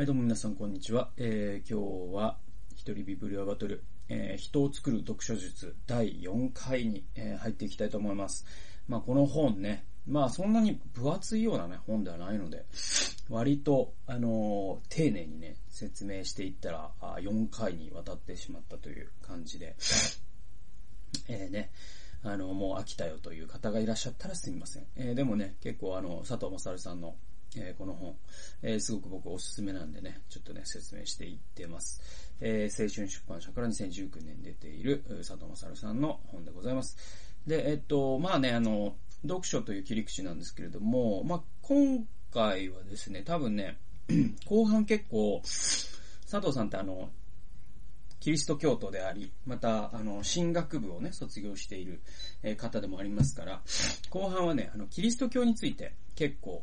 はい、どうも皆さんこんにちは。今日は一人ビブリオバトル、人を作る読書術第4回に、入っていきたいと思います。まあこの本ね、まあそんなに分厚いようなね本ではないので、割と丁寧にね説明していったら4回にわたってしまったという感じで、ね。もう飽きたよという方がいらっしゃったらすみません。でもね、結構佐藤勝さんの、この本、すごく僕おすすめなんでね、ちょっとね、説明していってます。青春出版社から2019年出ている佐藤勝さんの本でございます。で、まあね、読書という切り口なんですけれども、まあ、今回はですね、多分ね、後半結構、佐藤さんってキリスト教徒であり、また、神学部をね、卒業している方でもありますから、後半はね、キリスト教について結構、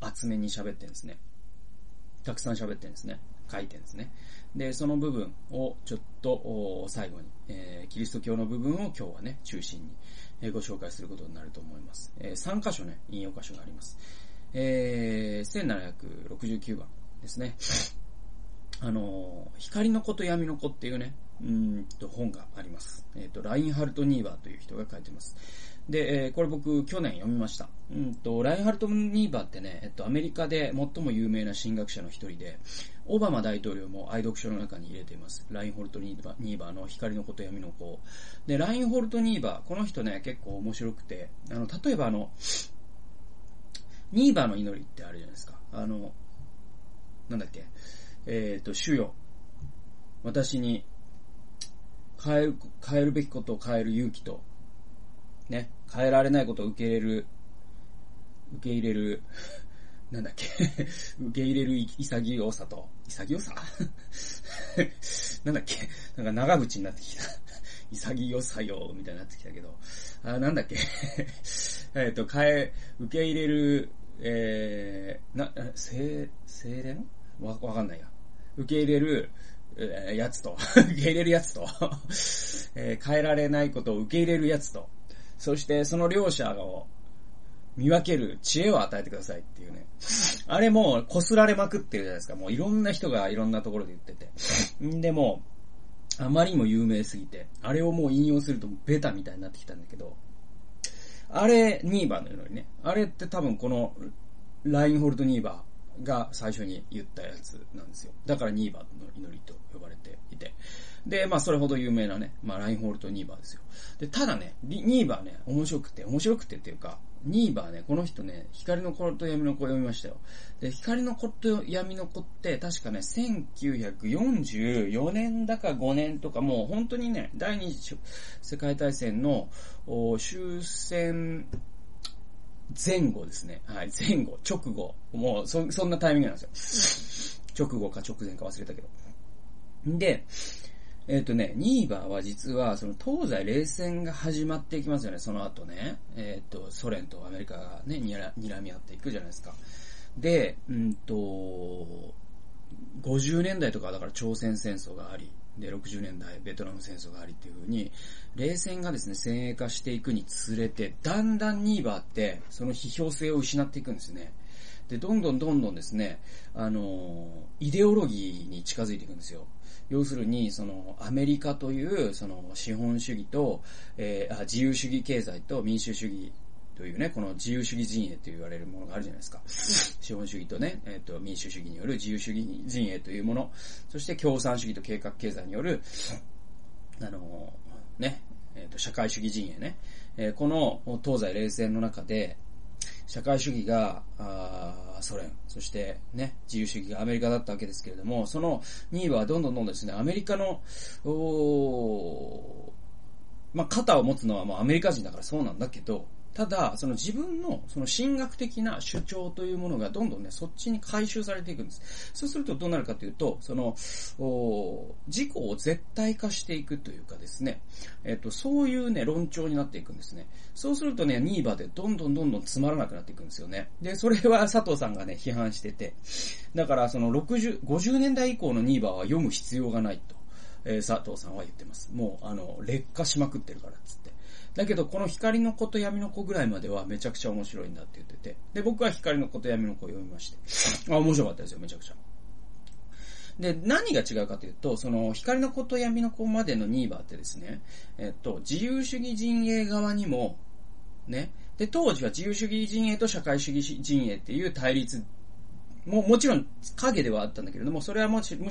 厚めに喋ってんですね。たくさん喋ってんですね。書いてんですね。で、その部分をちょっと、最後に、キリスト教の部分を今日はね、中心にご紹介することになると思います。3箇所ね、引用箇所があります。1769番ですね。光の子と闇の子っていうね、本があります。ラインハルト・ニーバーという人が書いてます。で、これ僕去年読みました。ラインハルト・ニーバーってね、アメリカで最も有名な神学者の一人で、オバマ大統領も愛読書の中に入れています。ラインハルト・ニーバーの光の子と闇の子。で、ラインハルト・ニーバー、この人ね、結構面白くて、例えばニーバーの祈りってあるじゃないですか。なんだっけ。主よ、私に変えるべきことを変える勇気と、ね、変えられないことを受け入れる、なんだっけ、受け入れる潔さと、潔さなんだっけ、なんか長口になってきた。潔さよ、みたいになってきたけど、なんだっけ、受け入れる、精霊のわかんないや。受け入れる、やつと、受け入れるやつと、変えられないことを受け入れるやつと、そしてその両者を見分ける知恵を与えてくださいっていうね。あれもう擦られまくってるじゃないですか。もういろんな人がいろんなところで言ってて。でも、あまりにも有名すぎて、あれをもう引用するとベタみたいになってきたんだけど、あれ、ニーバーのようにね。あれって多分この、ラインホルト・ニーバー、が最初に言ったやつなんですよ。だからニーバーの祈りと呼ばれていて。で、まあそれほど有名なね、まあラインホルト・ニーバーですよ。で、ただね、ニーバーね、面白くてっていうか、ニーバーね、この人ね、光の子と闇の子を読みましたよ。で、光の子と闇の子って確かね、1944年だか5年とか、もう本当にね、第二次世界大戦の終戦、前後ですね。はい。前後、直後。もう、そんなタイミングなんですよ。直後か直前か忘れたけど。で、ニーバーは実は、その東西冷戦が始まっていきますよね。その後ね。ソ連とアメリカがね、睨み合っていくじゃないですか。で、50年代とかだから朝鮮戦争があり、で、60年代、ベトナム戦争がありっていう風に、冷戦がですね、先鋭化していくにつれて、だんだんニーバーって、その批評性を失っていくんですね。で、どんどんですね、イデオロギーに近づいていくんですよ。要するに、その、アメリカという、その、資本主義と、自由主義経済と民主主義というね、この自由主義陣営と言われるものがあるじゃないですか。資本主義とね、民主主義による自由主義陣営というもの、そして共産主義と計画経済による、ね、社会主義陣営ね、この東西冷戦の中で、社会主義がソ連、そしてね、自由主義がアメリカだったわけですけれども、その2位はどんどんですね、アメリカの、まあ、肩を持つのはもうアメリカ人だからそうなんだけど、ただ、その自分の、その神学的な主張というものがどんどんね、そっちに回収されていくんです。そうするとどうなるかというと、その、自己を絶対化していくというかですね、そういうね、論調になっていくんですね。そうするとね、ニーバーでどんどんつまらなくなっていくんですよね。で、それは佐藤さんがね、批判してて、だからその50年代以降のニーバーは読む必要がないと、佐藤さんは言ってます。もう、劣化しまくってるから、つって。だけどこの光の子と闇の子ぐらいまではめちゃくちゃ面白いんだって言ってて、で僕は光の子と闇の子を読みまして、あ、面白かったですよ、めちゃくちゃ。で、何が違うかというと、その光の子と闇の子までのニーバーってですね、自由主義陣営側にもね、で当時は自由主義陣営と社会主義陣営っていう対立ももちろん影ではあったんだけれども、それはむしろ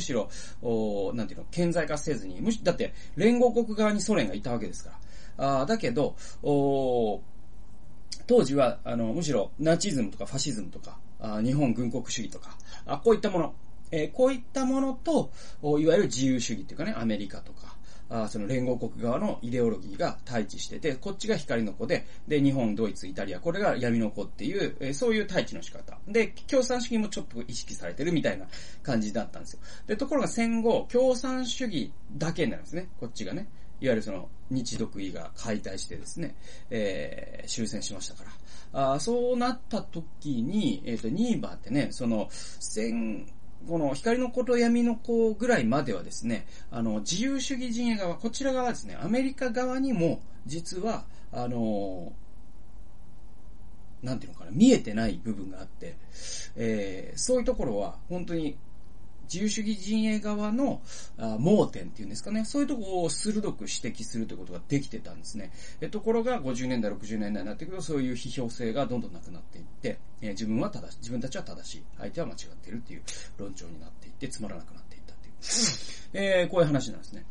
なんていうの、顕在化せずに、だって連合国側にソ連がいたわけですから。だけど当時はむしろナチズムとかファシズムとか日本軍国主義とかこういったもの、こういったものといわゆる自由主義っていうかね、アメリカとか。その連合国側のイデオロギーが対峙してて、こっちが光の子で、日本、ドイツ、イタリア、これが闇の子っていう、そういう対峙の仕方。で、共産主義もちょっと意識されてるみたいな感じだったんですよ。で、ところが戦後、共産主義だけになるんですね。こっちがね。いわゆるその、日独伊が解体してですね、終戦しましたから。そうなった時に、ニーバーってね、その、この光の子と闇の子ぐらいまではですね、自由主義陣営側、こちら側ですね、アメリカ側にも、実は、なんていうのかな、見えてない部分があって、そういうところは、本当に、自由主義陣営側の盲点っていうんですかね、そういうところを鋭く指摘するということができてたんですね。ところが50年代、60年代になってくると、そういう批評性がどんどんなくなっていって、自分たちは正しい、相手は間違っているっていう論調になっていって、つまらなくなっていったっていう。こういう話なんですね。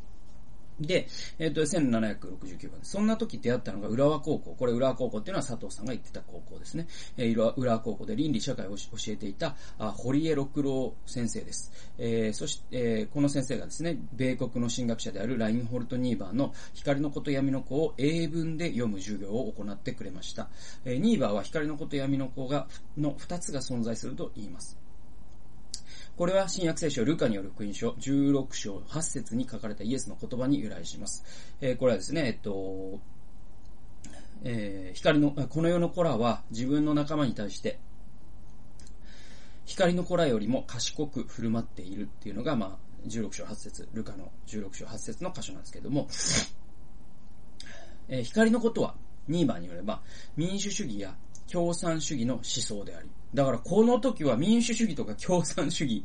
で、1769番です。そんな時出会ったのが浦和高校。これ浦和高校っていうのは佐藤さんが行ってた高校ですね。浦和高校で倫理社会を教えていた堀江六郎先生です。そして、この先生がですね、米国の神学者であるラインホルト・ニーバーの光の子と闇の子を英文で読む授業を行ってくれました。ニーバーは光の子と闇の子の二つが存在すると言います。これは新約聖書ルカによる福音書16章8節に書かれたイエスの言葉に由来します。これはですね、この世の子らは自分の仲間に対して、光の子らよりも賢く振る舞っているっていうのが、まあ、16章8節、ルカの16章8節の箇所なんですけれども、光の子とは、ニーバーによれば、民主主義や共産主義の思想であり、だからこの時は民主主義とか共産主義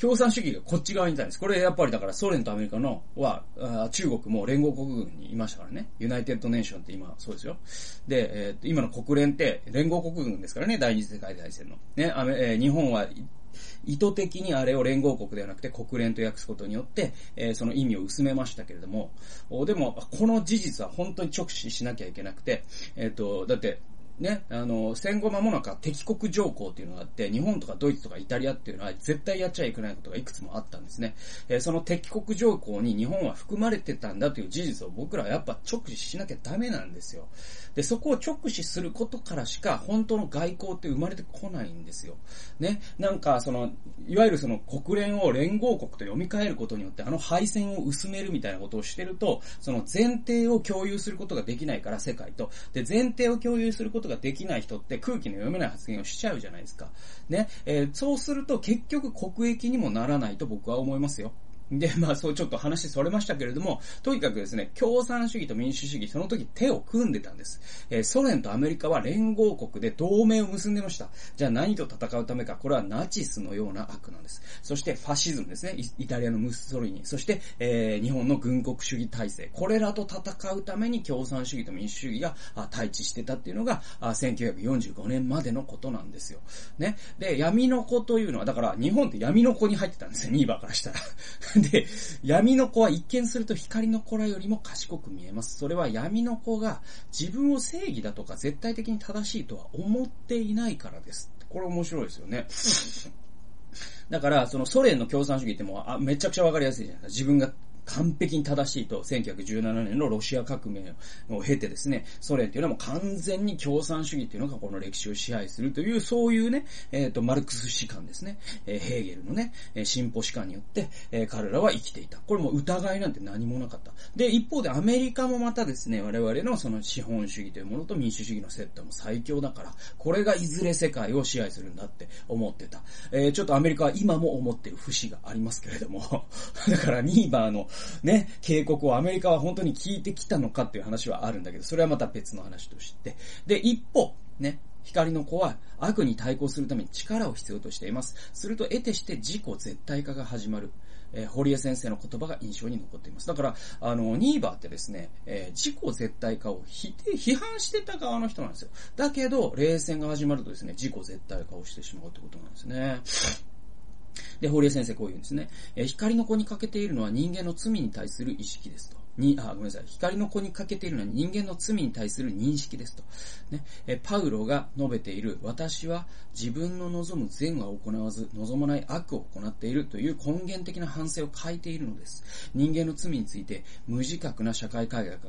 がこっち側にいたんです。これやっぱりだからソ連とアメリカのは、中国も連合国軍にいましたからね。ユナイテッドネーションって今そうですよ。で、今の国連って連合国軍ですからね、第二次世界大戦の。ね、日本は意図的にあれを連合国ではなくて国連と訳すことによって、その意味を薄めましたけれども、でも、この事実は本当に直視しなきゃいけなくて、だって、ね、戦後間もなく敵国条項っていうのがあって、日本とかドイツとかイタリアっていうのは絶対やっちゃいけないことがいくつもあったんですね。その敵国条項に日本は含まれてたんだという事実を僕らはやっぱ直視しなきゃダメなんですよ。で、そこを直視することからしか本当の外交って生まれてこないんですよ。ね、なんかその、いわゆるその国連を連合国と読み替えることによって敗戦を薄めるみたいなことをしてると、その前提を共有することができないから世界と。で、前提を共有することができない人って空気の読めない発言をしちゃうじゃないですか。ね、そうすると結局国益にもならないと僕は思いますよ。で、まあそうちょっと話それましたけれども、とにかくですね、共産主義と民主主義、その時手を組んでたんです。ソ連とアメリカは連合国で同盟を結んでました。じゃあ何と戦うためか、これはナチスのような悪なんです。そしてファシズムですね、イタリアのムッソリーニ、そして、日本の軍国主義体制、これらと戦うために共産主義と民主主義が対峙してたっていうのが、1945年までのことなんですよ。ね。で、闇の子というのは、だから日本って闇の子に入ってたんですよ、ニーバーからしたら。で、闇の子は一見すると光の子らよりも賢く見えます。それは闇の子が自分を正義だとか絶対的に正しいとは思っていないからです。これ面白いですよね。だから、そのソ連の共産主義ってもうめちゃくちゃわかりやすいじゃないですか。自分が完璧に正しいと、1917年のロシア革命を経てですね、ソ連というのはもう完全に共産主義というのがこの歴史を支配するという、そういうね、マルクス史観ですね、ヘーゲルのね、進歩史観によって、彼らは生きていた。これも疑いなんて何もなかった。で、一方でアメリカもまたですね、我々のその資本主義というものと民主主義のセットも最強だから、これがいずれ世界を支配するんだって思ってた。ちょっとアメリカは今も思ってる節がありますけれども、だからニーバーのね、警告をアメリカは本当に聞いてきたのかっていう話はあるんだけど、それはまた別の話として。で、一方ね、光の子は悪に対抗するために力を必要としています。すると得てして自己絶対化が始まる、堀江先生の言葉が印象に残っています。だからニーバーってですね、自己絶対化を批判してた側の人なんですよ。だけど冷戦が始まるとですね、自己絶対化をしてしまうってことなんですね。で、堀江先生こう言うんですね。光の子に欠けているのは人間の罪に対する意識ですと。光の子に欠けているのは人間の罪に対する認識ですと。ね、パウロが述べている、私は自分の望む善は行わず、望まない悪を行っているという根源的な反省を欠いているのです。人間の罪について、無自覚な社会改革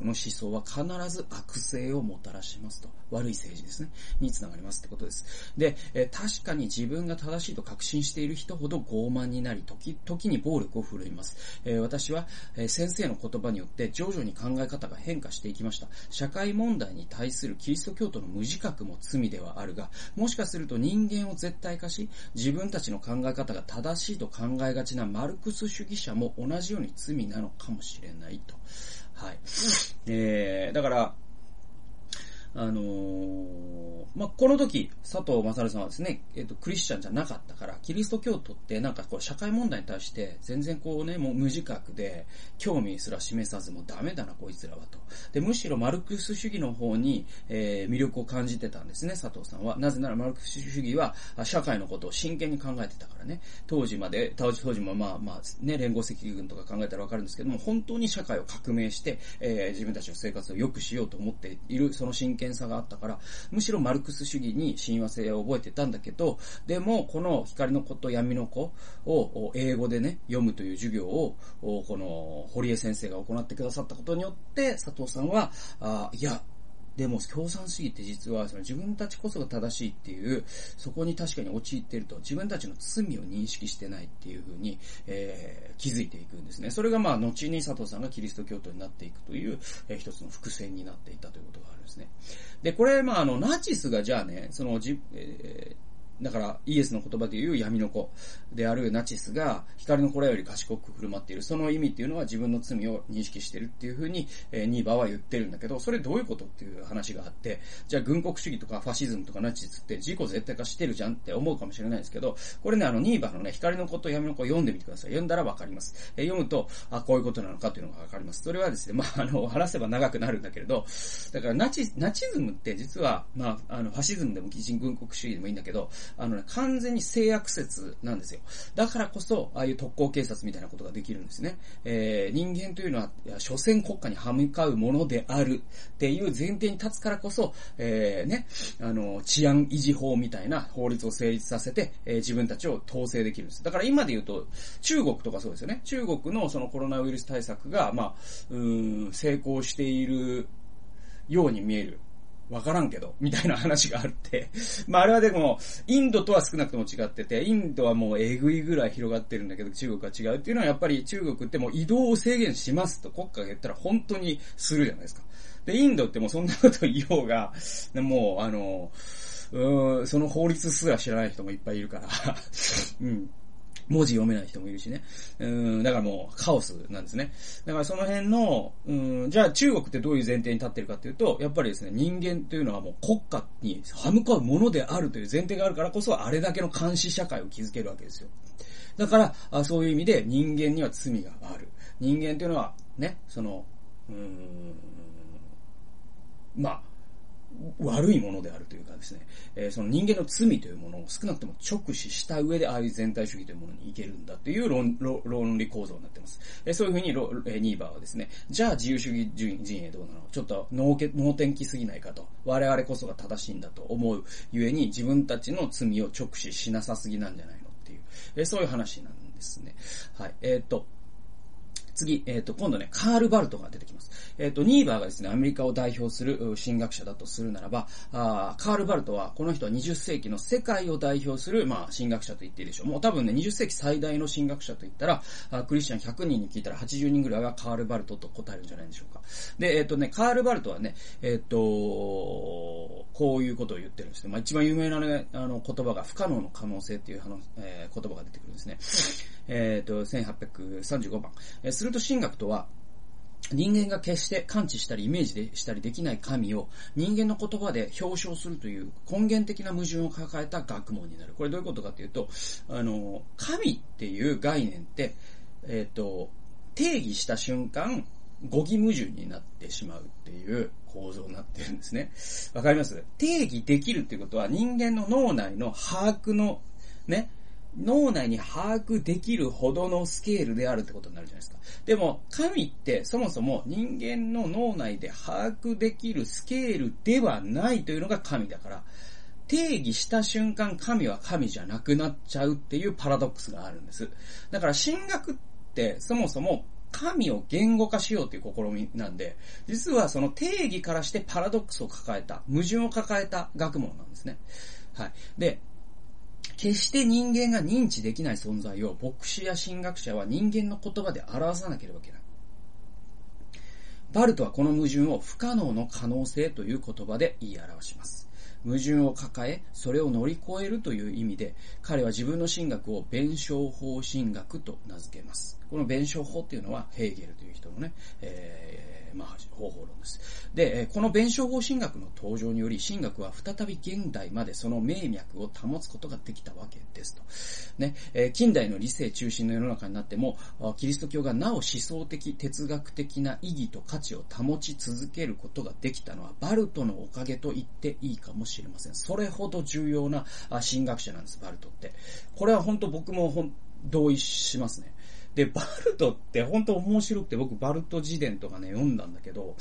の思想は必ず悪性をもたらしますと。悪い政治ですね。につながりますってことです。で、確かに自分が正しいと確信している人ほど傲慢になり、時に暴力を振るいます。私は、先生の言葉によって徐々に考え方が変化していきました。社会問題に対するキリスト教徒の無自覚も罪ではあるが、もしかすると人間を絶対化し、自分たちの考え方が正しいと考えがちなマルクス主義者も同じように罪なのかもしれないと。はい。だから、この時、佐藤勝さんはですね、クリスチャンじゃなかったから、キリスト教徒ってなんかこう、社会問題に対して、全然こうね、もう無自覚で、興味すら示さず、もうダメだな、こいつらはと。で、むしろマルクス主義の方に、魅力を感じてたんですね、佐藤さんは。なぜならマルクス主義は、社会のことを真剣に考えてたからね。当時もね、連合赤軍とか考えたらわかるんですけども、本当に社会を革命して、自分たちの生活を良くしようと思っている、その真剣検査があったから、むしろマルクス主義に親和性を覚えてたんだけど、でもこの光の子と闇の子を英語でね、読むという授業をこの堀江先生が行ってくださったことによって、佐藤さんは、いやでも共産主義って実はその自分たちこそが正しいっていう、そこに確かに陥っていると、自分たちの罪を認識してないっていうふうに、気づいていくんですね。それがまあ後に佐藤さんがキリスト教徒になっていくという、一つの伏線になっていたということがあるんですね。で、これまあナチスがじゃあね、そのだからイエスの言葉でいう闇の子であるナチスが光の子らより賢く振る舞っている、その意味っていうのは自分の罪を認識しているっていうふうに、ニーバーは言ってるんだけど、それどういうことっていう話があって、じゃあ軍国主義とかファシズムとかナチスって自己絶対化してるじゃんって思うかもしれないですけど、これね、ニーバーのね、光の子と闇の子を読んでみてください。読んだらわかります。読むと、こういうことなのかというのがわかります。それはですね、話せば長くなるんだけれど、だからナチズムって実はファシズムでも軍国主義でもいいんだけど、完全に性悪説なんですよ。だからこそ、ああいう特攻警察みたいなことができるんですね。人間というのは、所詮国家に歯向かうものであるっていう前提に立つからこそ、治安維持法みたいな法律を成立させて、自分たちを統制できるんです。だから今で言うと、中国とかそうですよね。中国のそのコロナウイルス対策が、成功しているように見える。わからんけど、みたいな話があって。あれはでも、インドとは少なくとも違ってて、インドはもうえぐいぐらい広がってるんだけど、中国は違うっていうのは、やっぱり中国ってもう移動を制限しますと国家が言ったら本当にするじゃないですか。で、インドってもうそんなこと言おうが、もうその法律すら知らない人もいっぱいいるから、うん。文字読めない人もいるしね。だからもうカオスなんですね。だからその辺の、じゃあ中国ってどういう前提に立ってるかっていうと、やっぱりですね、人間というのはもう国家に歯向かうものであるという前提があるからこそ、あれだけの監視社会を築けるわけですよ。だから、そういう意味で人間には罪がある。人間というのはね、悪いものであるというかですね、その人間の罪というものを少なくとも直視した上で、ああいう全体主義というものに行けるんだという論理構造になっています。そういうふうにニーバーはですね、じゃあ自由主義陣営どうなの、ちょっと能天気すぎないかと、我々こそが正しいんだと思うゆえに、自分たちの罪を直視しなさすぎなんじゃないのっていう、そういう話なんですね。はい。次、今度ね、カール・バルトが出てきます。ニーバーがですね、アメリカを代表する神学者だとするならば、カール・バルトは、この人は20世紀の世界を代表する、神学者と言っていいでしょう。もう多分ね、20世紀最大の神学者と言ったら、クリスチャン100人に聞いたら80人ぐらいはカール・バルトと答えるんじゃないでしょうか。で、カール・バルトはね、こういうことを言ってるんですね。一番有名なね、言葉が、不可能の可能性っていう言葉が出てくるんですね。1835番。すると神学とは、人間が決して感知したりイメージでしたりできない神を人間の言葉で表彰するという根源的な矛盾を抱えた学問になる。これどういうことかというと、神っていう概念って、定義した瞬間、語義矛盾になってしまうっていう構造になってるんですね。わかります？定義できるっていうことは人間の脳内の把握のね、脳内に把握できるほどのスケールであるってことになるじゃないですか。でも、神ってそもそも人間の脳内で把握できるスケールではないというのが神だから、定義した瞬間神は神じゃなくなっちゃうっていうパラドックスがあるんです。だから神学ってそもそも神を言語化しようという試みなんで、実はその定義からしてパラドックスを抱えた、矛盾を抱えた学問なんですね。はい。で、決して人間が認知できない存在を牧師や神学者は人間の言葉で表さなければいけない。バルトはこの矛盾を不可能の可能性という言葉で言い表します。矛盾を抱え、それを乗り越えるという意味で、彼は自分の神学を弁証法神学と名付けます。この弁証法っていうのはヘーゲルという人のね、方法論です。で、この弁証法神学の登場により、神学は再び現代までその名脈を保つことができたわけですと。ね、近代の理性中心の世の中になっても、キリスト教がなお思想的、哲学的な意義と価値を保ち続けることができたのは、バルトのおかげと言っていいかもしれません。それほど重要な神学者なんです、バルトって。これは本当僕も同意しますね。で、バルトって本当面白くて、僕バルト自伝とかね、読んだんだけど、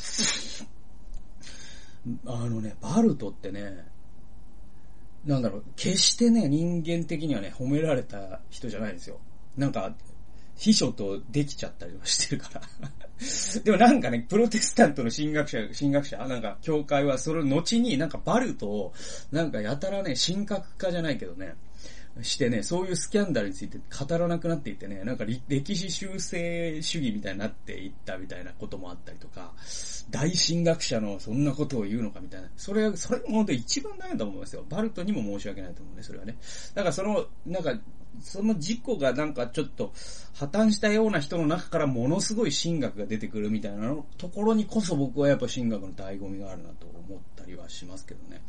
バルトってね、決してね、人間的にはね、褒められた人じゃないんですよ。秘書とできちゃったりはしてるから。でもプロテスタントの神学者、教会はそれの後にバルトを、やたらね、神格化じゃないけどね、してね、そういうスキャンダルについて語らなくなっていってね、歴史修正主義みたいになっていったみたいなこともあったりとか、大神学者のそんなことを言うのかみたいな、それも本当に一番大変だと思いますよ。バルトにも申し訳ないと思うね、それはね。だからその事故がちょっと破綻したような人の中からものすごい神学が出てくるみたいなのところにこそ僕はやっぱ神学の醍醐味があるなと思ったりはしますけどね。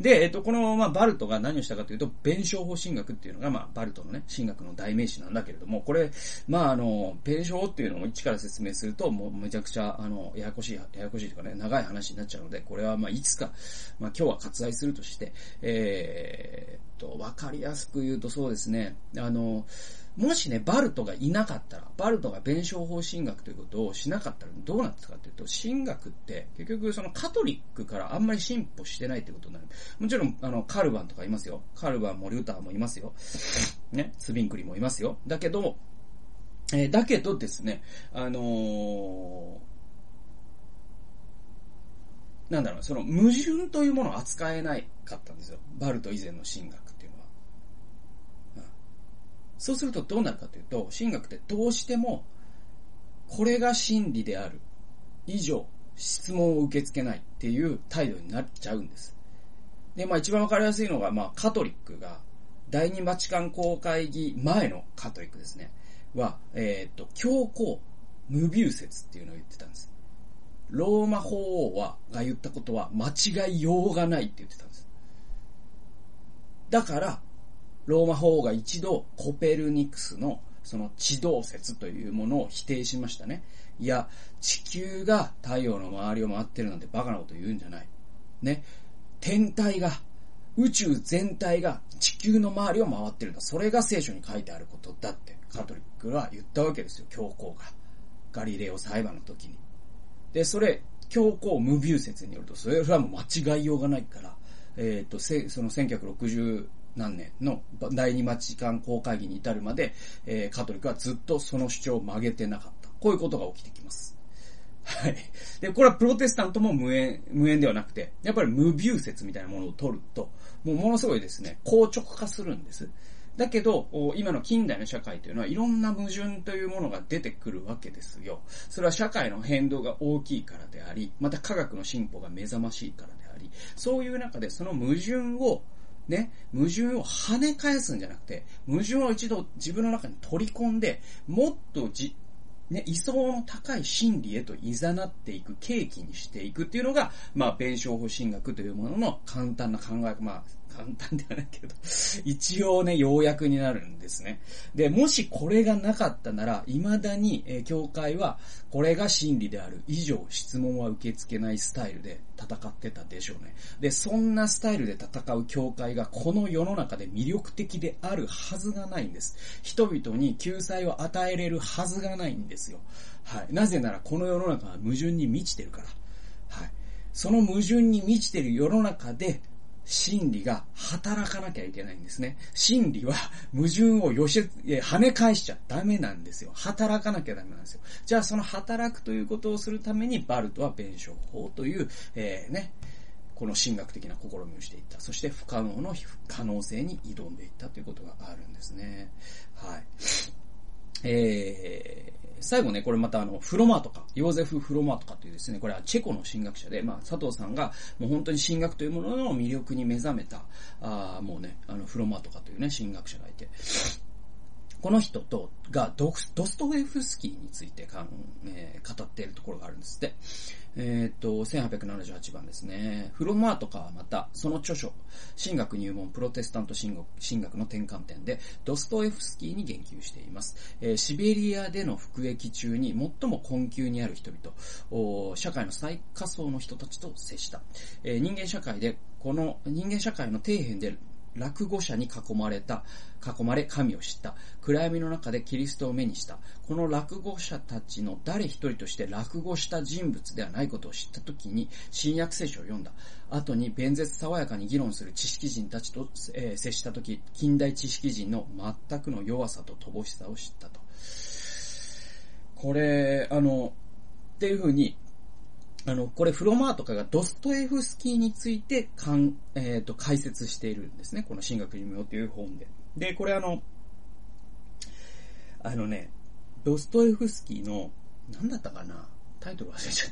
で、この、バルトが何をしたかというと、弁証法神学っていうのが、バルトのね、神学の代名詞なんだけれども、これ、弁証っていうのを一から説明すると、もうめちゃくちゃ、ややこしいとかね、長い話になっちゃうので、これは、いつか、今日は割愛するとして、わかりやすく言うとそうですね、もしね、バルトがいなかったら、バルトが弁証法神学ということをしなかったらどうなってたかというと、神学って結局そのカトリックからあんまり進歩してないということになる。もちろん、カルバンとかいますよ。カルバンもルーターもいますよ。ね、ツビンクリもいますよ。だけどですね、その矛盾というものを扱えないかったんですよ。バルト以前の神学。そうするとどうなるかというと、神学ってどうしても、これが真理である以上、質問を受け付けないっていう態度になっちゃうんです。で、一番わかりやすいのが、カトリックが、第二バチカン公会議前のカトリックですね、は、教皇、無謬説っていうのを言ってたんです。ローマ法王が言ったことは間違いようがないって言ってたんです。だから、ローマ法王が一度コペルニクスのその地動説というものを否定しましたね。いや、地球が太陽の周りを回ってるなんてバカなこと言うんじゃない。ね。天体が、宇宙全体が地球の周りを回ってるんだ。それが聖書に書いてあることだってカトリックは言ったわけですよ、教皇が。ガリレオ裁判の時に。で、それ、教皇無謬説によると、それはもう間違いようがないから、その1960何年の第二バチカン公会議に至るまで、カトリックはずっとその主張を曲げてなかった。こういうことが起きてきます。はい。で、これはプロテスタントも無縁ではなくて、やっぱり無謬説みたいなものを取ると、もうものすごいですね、硬直化するんです。だけど、今の近代の社会というのは、いろんな矛盾というものが出てくるわけですよ。それは社会の変動が大きいからであり、また科学の進歩が目覚ましいからであり、そういう中でその矛盾をね、矛盾を跳ね返すんじゃなくて、矛盾を一度自分の中に取り込んで、もっと位相の高い真理へと誘っていく、契機にしていくっていうのが、まあ、弁証法神学というものの簡単な考え、まあ、簡単ではないけど、一応ね、要約になるんですね。で、もしこれがなかったなら、未だに、教会は、これが真理である以上、質問は受け付けないスタイルで戦ってたでしょうね。で、そんなスタイルで戦う教会が、この世の中で魅力的であるはずがないんです。人々に救済を与えれるはずがないんです。はい、なぜならこの世の中は矛盾に満ちてるから、はい、その矛盾に満ちてる世の中で真理が働かなきゃいけないんですね。真理は矛盾を跳ね返しちゃダメなんですよ。働かなきゃダメなんですよ。じゃあその働くということをするためにバルトは弁証法という、この神学的な試みをしていった。そして不可能の可能性に挑んでいったということがあるんですね。はい。最後ね、これまたフロマートか、ヨーゼフ・フロマートかというですね、これはチェコの神学者で、まあ、佐藤さんがもう本当に神学というものの魅力に目覚めた、もうね、フロマートかというね、神学者がいて、この人がドストエフスキーについて語っているところがあるんですって。1878番ですね。フロマートカーはまた、その著書、神学入門プロテスタント神学の転換点で、ドストエフスキーに言及しています。シベリアでの服役中に最も困窮にある人々、社会の最下層の人たちと接した。人間社会の底辺で、落語者に囲まれ神を知った。暗闇の中でキリストを目にした。この落語者たちの誰一人として落語した人物ではないことを知ったときに、新約聖書を読んだ。後に弁舌爽やかに議論する知識人たちと、接したとき、近代知識人の全くの弱さと乏しさを知ったと。これ、っていうふうに、これフロマーとかがドストエフスキーについて解説しているんですね。この神学入門という本で。で、これね、ドストエフスキーの、なんだったかなタイトル忘れち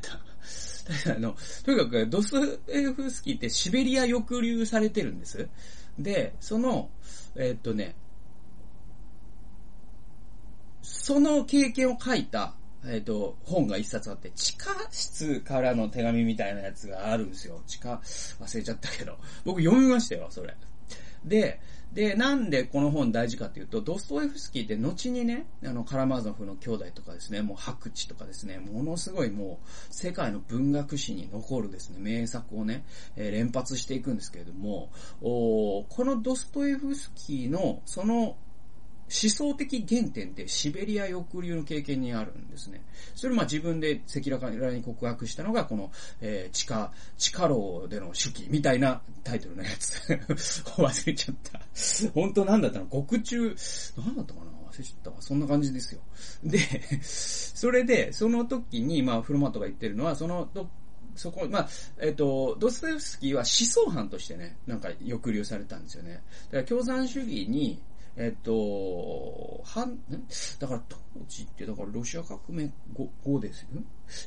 ゃった。とにかくドストエフスキーってシベリア抑留されてるんです。で、その経験を書いた、本が一冊あって、地下室からの手紙みたいなやつがあるんですよ。忘れちゃったけど。僕読みましたよ、それ。で、なんでこの本大事かというと、ドストエフスキーって後にね、カラマーゾフの兄弟とかですね、もう白痴とかですね、ものすごいもう、世界の文学史に残るですね、名作をね、連発していくんですけれども、このドストエフスキーの、その、思想的原点ってシベリア抑留の経験にあるんですね。それを自分で赤裸々に告白したのがこの、地下牢での手記みたいなタイトルのやつ。忘れちゃった。本当なんだったの？獄中、なんだったかな？忘れちゃった。そんな感じですよ。で、それで、その時に、まあ、フロマートが言ってるのは、そこ、まあ、ドストエフスキーは思想犯としてね、なんか抑留されたんですよね。だから共産主義に、だから当時って、だからロシア革命後ですよ。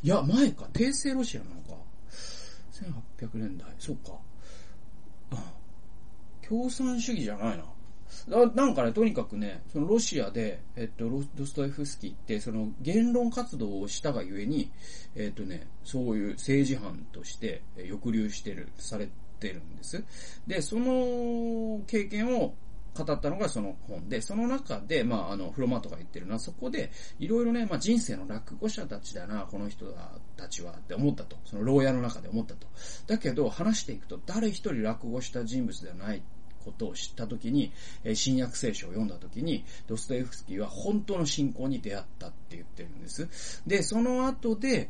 いや、前か。帝政ロシアなのか。1800年代。そうか。共産主義じゃないな。なんかね、とにかくね、そのロシアで、ドストエフスキーって、その言論活動をしたがゆえに、そういう政治犯として抑留されてるんです。で、その経験を、語ったのがその本で、その中で、まあ、フロマートが言ってるのは、そこで、いろいろね、まあ、人生の落語者たちだな、この人たちは、って思ったと。その牢屋の中で思ったと。だけど、話していくと、誰一人落語した人物ではないことを知ったときに、新約聖書を読んだときに、ドストエフスキーは本当の信仰に出会ったって言ってるんです。で、その後で、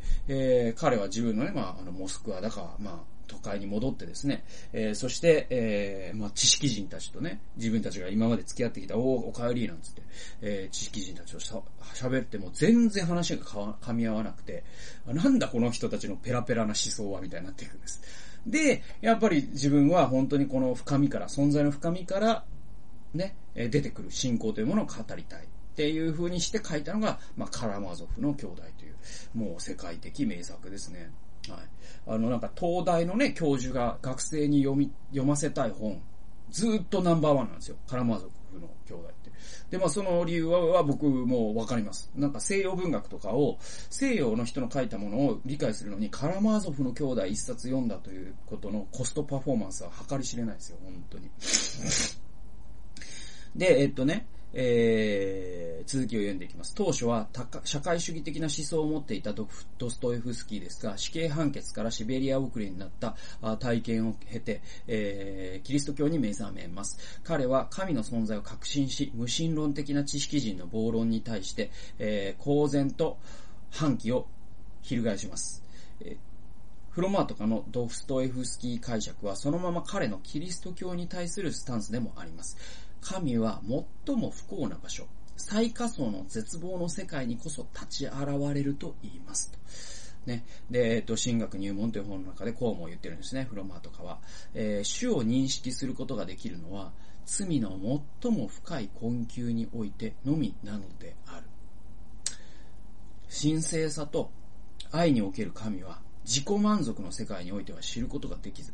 彼は自分のね、まあ、モスクワだか、まあ、都会に戻ってですね、そして、まあ、知識人たちとね、自分たちが今まで付き合ってきた、おかえりなんつって、知識人たちと喋っても全然話が噛み合わなくて、なんだこの人たちのペラペラな思想はみたいになっていくんです。で、やっぱり自分は本当にこの存在の深みからね、出てくる信仰というものを語りたい。っていう風にして書いたのが、まあ、カラマゾフの兄弟という、もう世界的名作ですね。はい。なんか東大のね、教授が学生に読ませたい本ずっとナンバーワンなんですよ、カラマー族の兄弟って。で、まあその理由は僕もわかります。なんか西洋文学とかを、西洋の人の書いたものを理解するのに、カラマーゾフの兄弟一冊読んだということのコストパフォーマンスは計り知れないですよ、本当に。で、続きを読んでいきます。当初は社会主義的な思想を持っていたドストエフスキーですが、死刑判決からシベリア遅れになった体験を経て、キリスト教に目覚めます。彼は神の存在を確信し、無神論的な知識人の暴論に対して、公然と反旗を翻します。フロマーとかのドストエフスキー解釈はそのまま彼のキリスト教に対するスタンスでもあります。神は最も不幸な場所、最下層の絶望の世界にこそ立ち現れると言いますと。ね。で、神学入門という本の中でこうも言ってるんですね、フロマーとかは。主を認識することができるのは、罪の最も深い困窮においてのみなのである。神聖さと愛における神は、自己満足の世界においては知ることができず、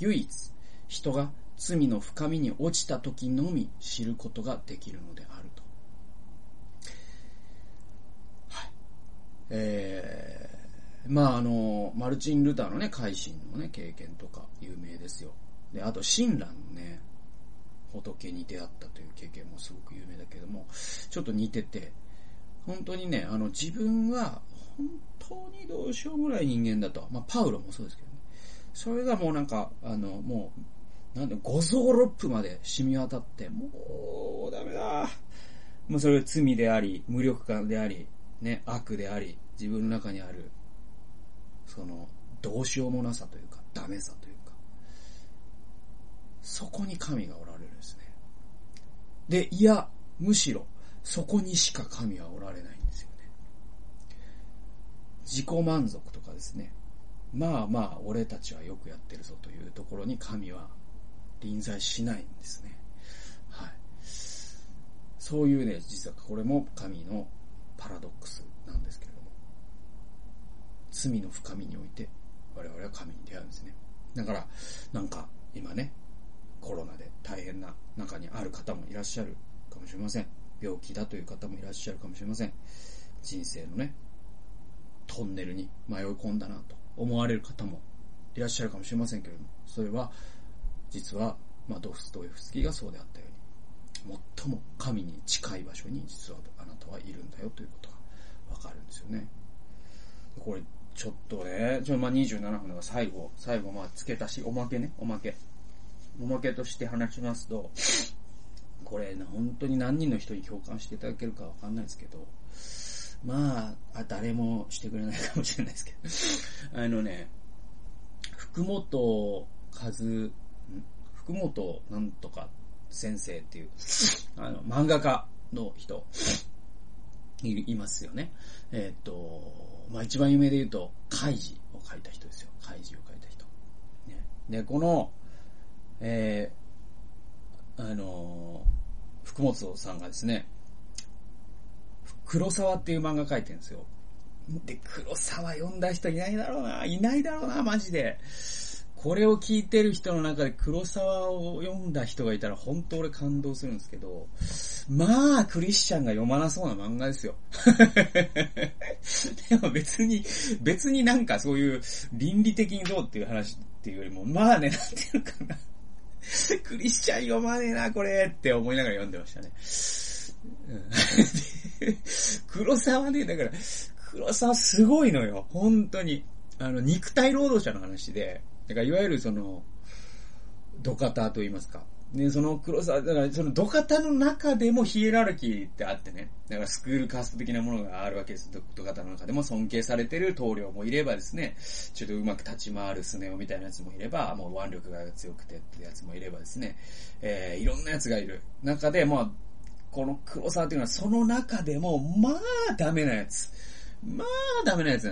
唯一、人が罪の深みに落ちた時のみ知ることができるのであると。はい。まあマルチン・ルターのね、改心のね、経験とか有名ですよ。で、あと、親鸞のね、仏に出会ったという経験もすごく有名だけども、ちょっと似てて、本当にね、自分は本当にどうしようもない人間だと。まあ、パウロもそうですけどね。それがもうなんか、もう、五臓六腑まで染み渡って、もうダメだ。もうそれは罪であり、無力感であり、ね、悪であり、自分の中にある、どうしようもなさというか、ダメさというか、そこに神がおられるんですね。で、いや、むしろ、そこにしか神はおられないんですよね。自己満足とかですね、まあまあ、俺たちはよくやってるぞというところに神は、臨在しないんですね。はい。そういうね、実はこれも神のパラドックスなんですけれども、罪の深みにおいて我々は神に出会うんですね。だからなんか今ね、コロナで大変な中にある方もいらっしゃるかもしれません。病気だという方もいらっしゃるかもしれません。人生のね、トンネルに迷い込んだなと思われる方もいらっしゃるかもしれませんけれども、それは実は、まあ、ドストエフスキーがそうであったように、最も神に近い場所に実はあなたはいるんだよということがわかるんですよね。これ、ちょっとね、まあ、27分の最後、まあ、付け足し、おまけとして話しますと、これ、本当に何人の人に共感していただけるかわかんないですけど、まあ、誰もしてくれないかもしれないですけど、福本なんとか先生っていう漫画家の人いますよね。まあ、一番有名で言うとカイジを書いた人ですよ。カイジを書いた人。ね、でこの、福本さんがですね、黒沢っていう漫画書いてるんですよ。で黒沢読んだ人いないだろうなマジで。これを聞いてる人の中で黒沢を読んだ人がいたら本当俺感動するんですけど、まあクリスチャンが読まなそうな漫画ですよ。でも別になんかそういう倫理的にどうっていう話っていうよりも、まあね、なんていうかな、クリスチャン読まねえなこれって思いながら読んでましたね。黒沢ね、だから黒沢すごいのよ、本当に。肉体労働者の話で、だからいわゆる土方と言いますか。ね、黒沢、だから土方の中でもヒエラルキーってあってね。だからスクールカースト的なものがあるわけです。土方の中でも尊敬されてる棟梁もいればですね、ちょっとうまく立ち回るスネ夫みたいなやつもいれば、もう腕力が強くてってやつもいればですね、いろんなやつがいる中で、まあ、この黒沢っていうのはその中でも、まあダメなやつなんで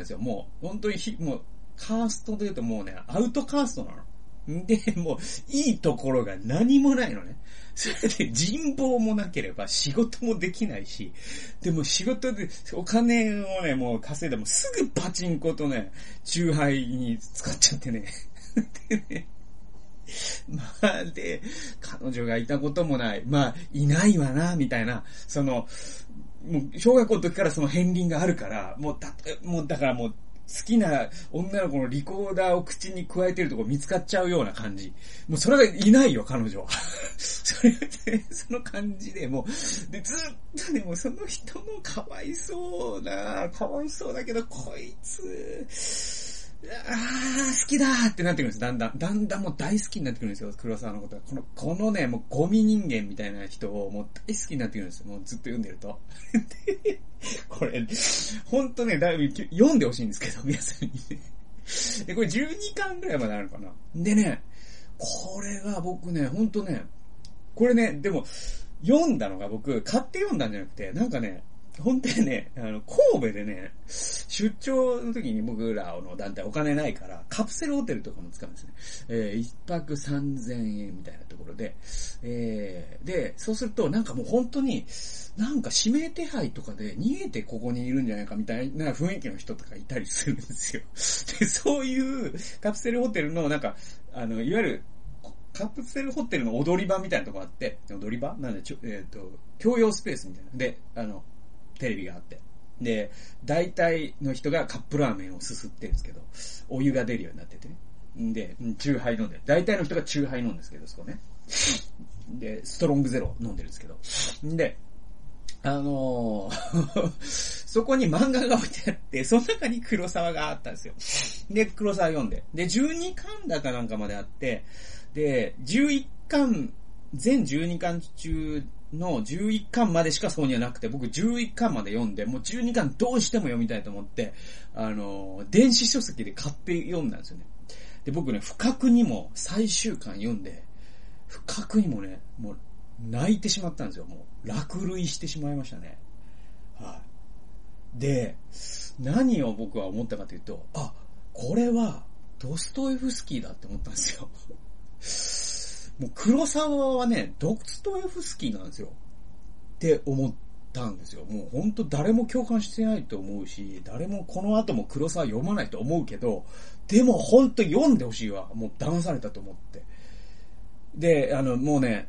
すよ。もう、本当にもう、カーストで言うともうね、アウトカーストなの。で、もう、いいところが何もないのね。それで人望もなければ仕事もできないし、でも仕事でお金をね、もう稼いでもすぐパチンコとね、酎ハイに使っちゃってね。でね、まあで、彼女がいたこともない。まあ、いないわな、みたいな、その、もう小学校の時からその片鱗があるから、もうだから好きな女の子のリコーダーを口に加えてるとこ見つかっちゃうような感じ。もうそれがいないよ、彼女は。それで、その感じでもう、で、ずっとね、もうその人のかわいそうだけど、こいつ、好きだーってなってくるんです。だんだんもう大好きになってくるんですよ、黒沢のことが。このね、もうゴミ人間みたいな人をもう大好きになってくるんですよ、もうずっと読んでると。これ、ほんとね、だいぶ読んでほしいんですけど、皆さんにね。で、これ12巻ぐらいまであるかな。でね、これが僕ね、ほんとね、これね、でも、読んだのが僕、買って読んだんじゃなくて、なんかね、本当にね、神戸でね、出張の時に僕らの団体お金ないから、カプセルホテルとかも使うんですね。1泊3000円みたいなところで、で、そうするとなんかもう本当に、なんか指名手配とかで逃げてここにいるんじゃないかみたいな雰囲気の人とかいたりするんですよ。で、そういうカプセルホテルのなんか、いわゆる、カプセルホテルの踊り場みたいなとこあって、踊り場なんで、共用スペースみたいな。で、テレビがあって。で、大体の人がカップラーメンをすすってるんですけど、お湯が出るようになっててね。で、チューハイ飲んで、大体の人がチューハイ飲んでるんですけど、そこね。で、ストロングゼロ飲んでるんですけど。で、そこに漫画が置いてあって、その中に黒沢があったんですよ。で、黒沢読んで。で、12巻だかなんかまであって、で、11巻、全12巻中、の11巻までしかそうにはなくて、僕11巻まで読んで、もう12巻どうしても読みたいと思って、電子書籍で買って読んだんですよね。で、僕ね、不覚にも最終巻読んで、不覚にもね、もう泣いてしまったんですよ。もう落涙してしまいましたね。はい。で、何を僕は思ったかというと、あ、これはドストエフスキーだって思ったんですよ。もう黒沢はね、ドストエフスキーなんですよ。って思ったんですよ。もうほんと誰も共感してないと思うし、誰もこの後も黒沢読まないと思うけど、でもほんと読んでほしいわ。もう騙されたと思って。で、もうね、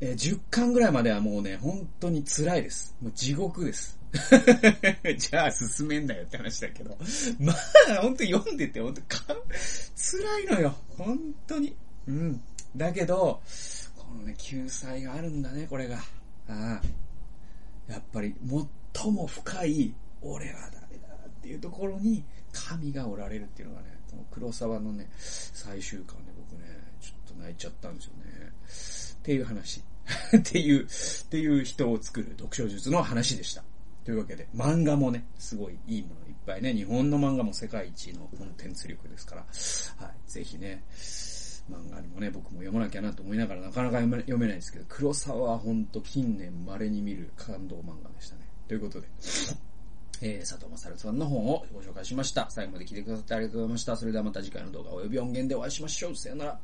10巻ぐらいまではもうね、本当に辛いです。もう地獄です。じゃあ進めんなよって話だけど。まあ、ほんと読んでて、ほんと辛いのよ。ほんとに。うん。だけど、このね、救済があるんだね、これが。ああ、やっぱり、最も深い、俺はダメだっていうところに、神がおられるっていうのがね、この黒沢のね、最終巻で僕ね、ちょっと泣いちゃったんですよね。っていう話。っていう人を作る読書術の話でした。というわけで、漫画もね、すごいいいものいっぱいね、日本の漫画も世界一のコンテンツ力ですから、はい、ぜひね、漫画にもね、僕も読まなきゃなと思いながらなかなか読めないんですけど、黒沢はほんと近年稀に見る感動漫画でしたね。ということで、佐藤勝さんの本をご紹介しました。最後まで聞いてくださってありがとうございました。それではまた次回の動画及び音源でお会いしましょう。さよなら。